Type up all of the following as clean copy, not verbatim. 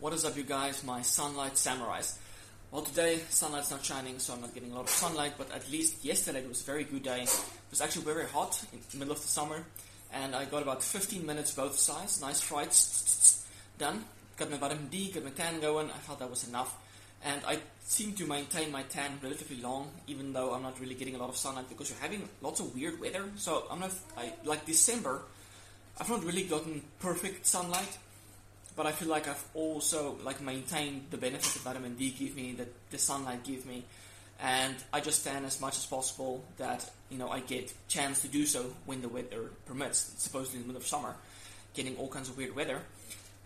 What is up, you guys, my sunlight samurais? Well, today sunlight's not shining, so I'm not getting a lot of sunlight, but at least yesterday it was a very good day. It was actually very hot in the middle of the summer, and I got about 15 minutes both sides, nice frights, done. Got my vitamin D, got my tan going. I thought that was enough, and I seem to maintain my tan relatively long, even though I'm not really getting a lot of sunlight because you're having lots of weird weather. So like December, I've not really gotten perfect sunlight, but I feel like I've also maintained the benefits that vitamin D give me, that the sunlight give me, and I just tan as much as possible that, you know, I get chance to do so when the weather permits. It's supposedly in the middle of summer, getting all kinds of weird weather.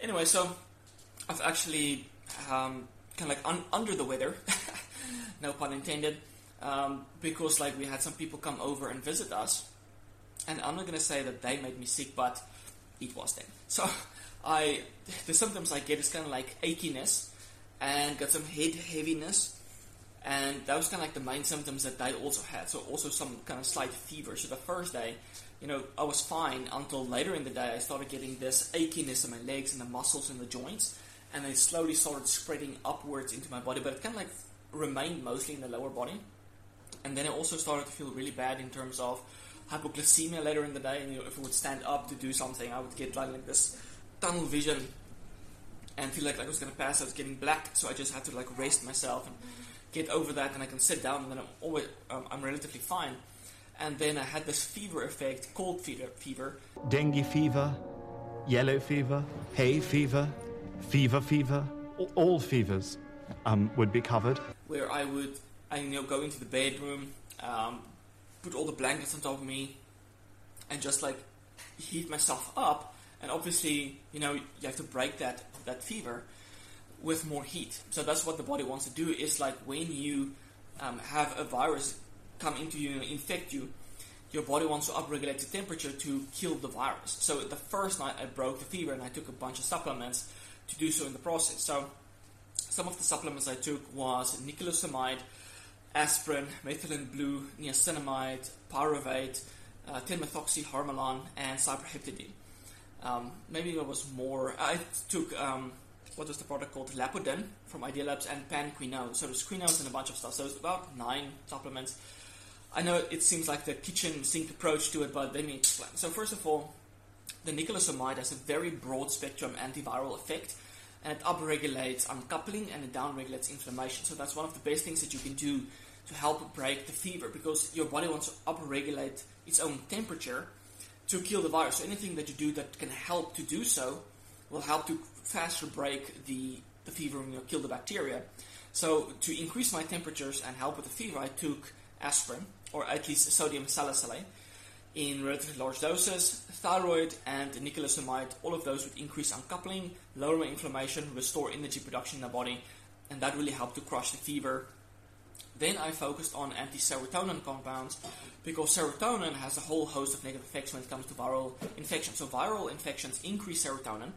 Anyway, so I've actually under the weather, no pun intended, because we had some people come over and visit us, and I'm not gonna say that they made me sick, but it was them. So the symptoms I get is achiness, and got some head heaviness, and that was the main symptoms that they also had. So also some slight fever. So the first day, you know, I was fine until later in the day I started getting this achiness in my legs and the muscles and the joints, and it slowly started spreading upwards into my body, but it remained mostly in the lower body. And then I also started to feel really bad in terms of hypoglycemia later in the day, and you know, if I would stand up to do something, I would get this tunnel vision and feel like I was going to pass. I was getting black, so I just had to rest myself and get over that, and I can sit down, and then I'm relatively fine. And then I had this fever effect, cold fever, dengue fever, yellow fever, hay fever, fever, all fevers would be covered, where I go into the bedroom, put all the blankets on top of me, and just heat myself up. And obviously, you know, you have to break that fever with more heat. So that's what the body wants to do, is when you have a virus come into you and infect you, your body wants to upregulate the temperature to kill the virus. So the first night I broke the fever, and I took a bunch of supplements to do so in the process. So some of the supplements I took was niclosamide, aspirin, methylene blue, niacinamide, pyruvate, 10-methoxyharmalan, and cyproheptadine. Maybe there was more. I took, what was the product called? Lapodin from Ideal Labs, and Panquinone. So there's quinones and a bunch of stuff. So it's about 9 supplements. I know it seems like the kitchen sink approach to it, but let me explain. So first of all, the niclosamide has a very broad spectrum antiviral effect, and it upregulates uncoupling and it downregulates inflammation. So that's one of the best things that you can do to help break the fever, because your body wants to upregulate its own temperature to kill the virus. So anything that you do that can help to do so will help to faster break the fever and, you know, kill the bacteria. So to increase my temperatures and help with the fever, I took aspirin, or at least sodium salicylate, in relatively large doses, thyroid and niclosamide. All of those would increase uncoupling, lower inflammation, restore energy production in the body, and that really helped to crush the fever. Then I focused on anti-serotonin compounds, because serotonin has a whole host of negative effects when it comes to viral infections. So viral infections increase serotonin,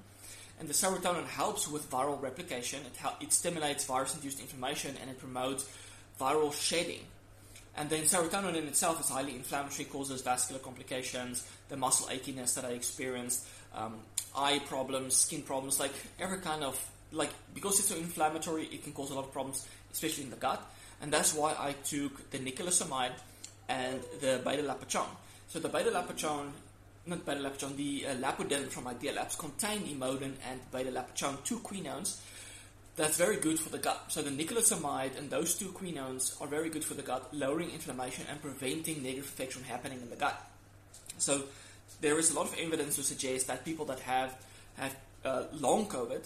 and the serotonin helps with viral replication. It stimulates virus-induced inflammation, and it promotes viral shedding. And then serotonin in itself is highly inflammatory, causes vascular complications, the muscle achiness that I experienced, eye problems, skin problems, every kind of, because it's so inflammatory, it can cause a lot of problems, especially in the gut. And that's why I took the niclosamide and the beta-lapachone. So the Lapodin from Ideal Labs contain Imodin and beta-lapachone, 2 quinones. That's very good for the gut. So the niclosamide and those 2 quinones are very good for the gut, lowering inflammation and preventing negative effects from happening in the gut. So there is a lot of evidence to suggest that people that have long COVID,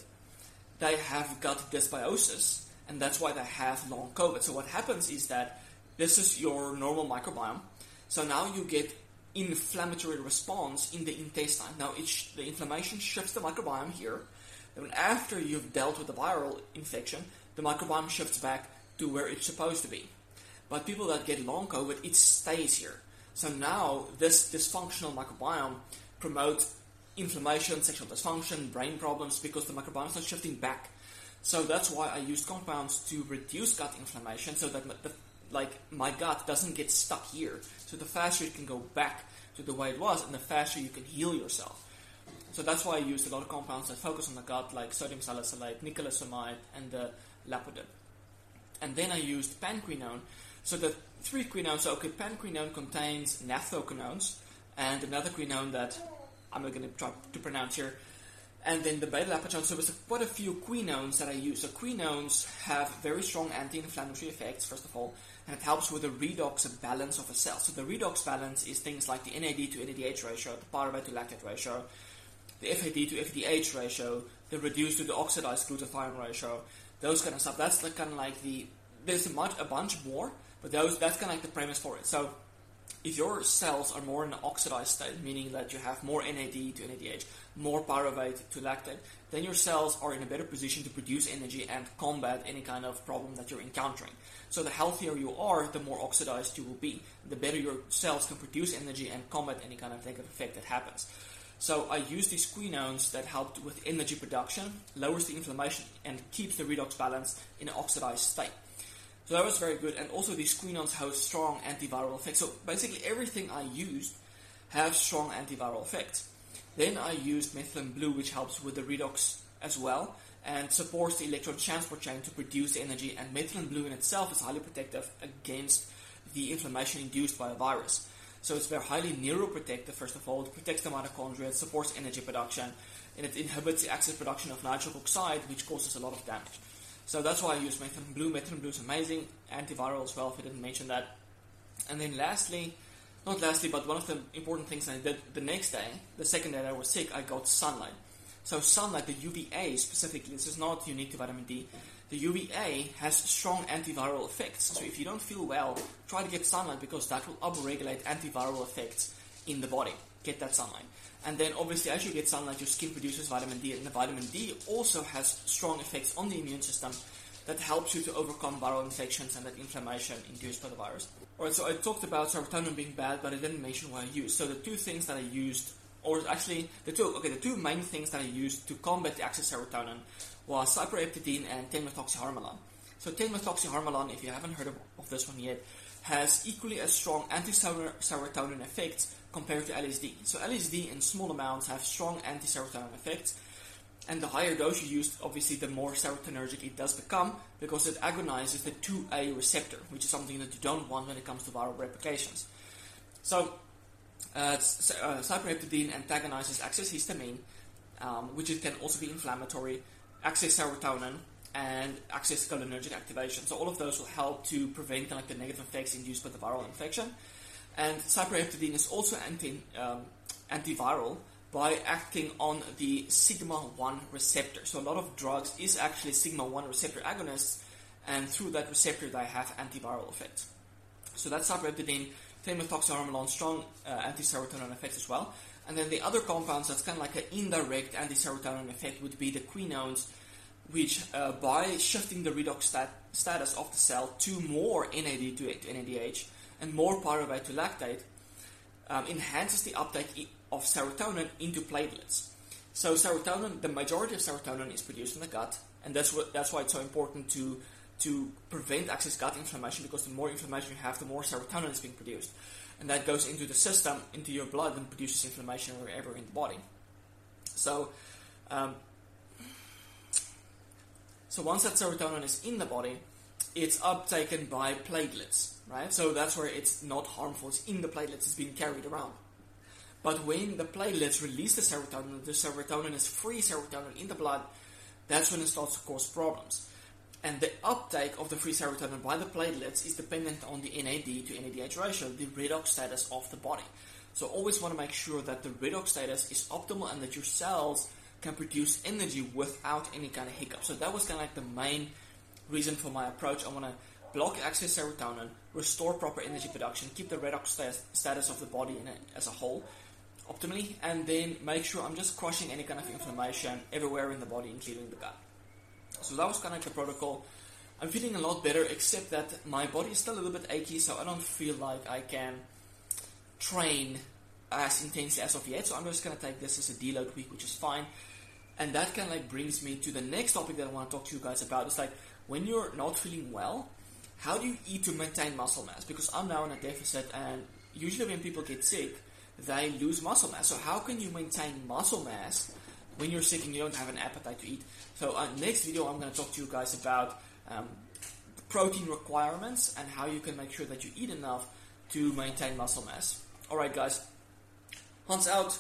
they have gut dysbiosis, and that's why they have long COVID. So what happens is that this is your normal microbiome. So now you get inflammatory response in the intestine. Now the inflammation shifts the microbiome here. Then after you've dealt with the viral infection, the microbiome shifts back to where it's supposed to be. But people that get long COVID, it stays here. So now this dysfunctional microbiome promotes inflammation, sexual dysfunction, brain problems, because the microbiome is not shifting back. So that's why I use compounds to reduce gut inflammation, so that my gut doesn't get stuck here. So the faster it can go back to the way it was, and the faster you can heal yourself. So that's why I used a lot of compounds that focus on the gut, like sodium salicylate, niclosamide, and the Lapodin. And then I used panquinone. So the three quinones, panquinone contains naphthoquinones, and another quinone that I'm not going to try to pronounce here, and then the beta-lapachone. So there's quite a few quinones that I use. So quinones have very strong anti-inflammatory effects, first of all, and it helps with the redox balance of a cell. So the redox balance is things like the NAD to NADH ratio, the pyruvate to lactate ratio, the FAD to FDH ratio, the reduced to the oxidized glutathione ratio, those kind of stuff. That's kind of like the... There's a bunch more, but that's kind of like the premise for it. So if your cells are more in an oxidized state, meaning that you have more NAD to NADH, more pyruvate to lactate, then your cells are in a better position to produce energy and combat any kind of problem that you're encountering. So the healthier you are, the more oxidized you will be. The better your cells can produce energy and combat any kind of negative effect that happens. So I use these quinones that help with energy production, lowers the inflammation, and keeps the redox balance in an oxidized state. So that was very good, and also these quinones have strong antiviral effects. So basically everything I used has strong antiviral effects. Then I used methylene blue, which helps with the redox as well, and supports the electron transport chain to produce energy, and methylene blue in itself is highly protective against the inflammation induced by a virus. So it's very highly neuroprotective, first of all. It protects the mitochondria, it supports energy production, and it inhibits the excess production of nitric oxide, which causes a lot of damage. So that's why I use methylene blue. Methylene blue is amazing, antiviral as well, if I didn't mention that. And then but one of the important things I did the next day, the second day that I was sick, I got sunlight. So sunlight, the UVA specifically, this is not unique to vitamin D. The UVA has strong antiviral effects. So if you don't feel well, try to get sunlight, because that will upregulate antiviral effects in the body. Get that sunlight. And then obviously as you get sunlight, your skin produces vitamin D, and the vitamin D also has strong effects on the immune system that helps you to overcome viral infections and that inflammation induced by the virus. Alright, so I talked about serotonin being bad, but I didn't mention what I used. So the two things that I used, the two main things that I used to combat the excess serotonin was cyproheptadine and 10-methoxyharmalan. So 10-methoxyharmalan, if you haven't heard of this one yet, has equally as strong anti-serotonin effects compared to LSD. So LSD in small amounts have strong anti-serotonin effects, and the higher dose you use, obviously the more serotonergic it does become, because it agonizes the 2A receptor, which is something that you don't want when it comes to viral replications. So cyproheptadine antagonizes excess histamine, which it can also be inflammatory, excess serotonin, and excess cholinergic activation. So all of those will help to prevent the negative effects induced by the viral infection. And cyproheptadine is also antiviral by acting on the sigma-1 receptor. So a lot of drugs is actually sigma-1 receptor agonists, and through that receptor they have antiviral effects. So that's cyproheptadine, 10-methoxyharmalan, strong anti-serotonin effects as well. And then the other compounds that's kind of like an indirect anti-serotonin effect would be the quinones, which by shifting the redox status of the cell to more NAD to NADH and more pyruvate to lactate, enhances the uptake of serotonin into platelets. So serotonin, the majority of serotonin is produced in the gut, and that's why it's so important to prevent excess gut inflammation, because the more inflammation you have, the more serotonin is being produced. And that goes into the system, into your blood, and produces inflammation wherever in the body. So once that serotonin is in the body, it's uptaken by platelets, right? So that's where it's not harmful. It's in the platelets. It's being carried around. But when the platelets release the serotonin is free serotonin in the blood, that's when it starts to cause problems. And the uptake of the free serotonin by the platelets is dependent on the NAD to NADH ratio, the redox status of the body. So always want to make sure that the redox status is optimal and that your cells can produce energy without any kind of hiccup. So that was kind of like the main reason for my approach. I want to block excess serotonin, restore proper energy production, keep the redox status of the body as a whole optimally, and then make sure I'm just crushing any kind of inflammation everywhere in the body, including the gut. So that was kind of like the protocol. I'm feeling a lot better, except that my body is still a little bit achy, so I don't feel like I can train as intensely as of yet. So I'm just going to take this as a deload week, which is fine. And that kind of like brings me to the next topic that I want to talk to you guys about. It's like, when you're not feeling well, how do you eat to maintain muscle mass? Because I'm now in a deficit, and usually when people get sick, they lose muscle mass. So how can you maintain muscle mass when you're sick and you don't have an appetite to eat? So next video I'm going to talk to you guys about the protein requirements and how you can make sure that you eat enough to maintain muscle mass. Alright guys, Hans out.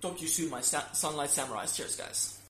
Talk to you soon, my Sunlight Samurais. Cheers guys.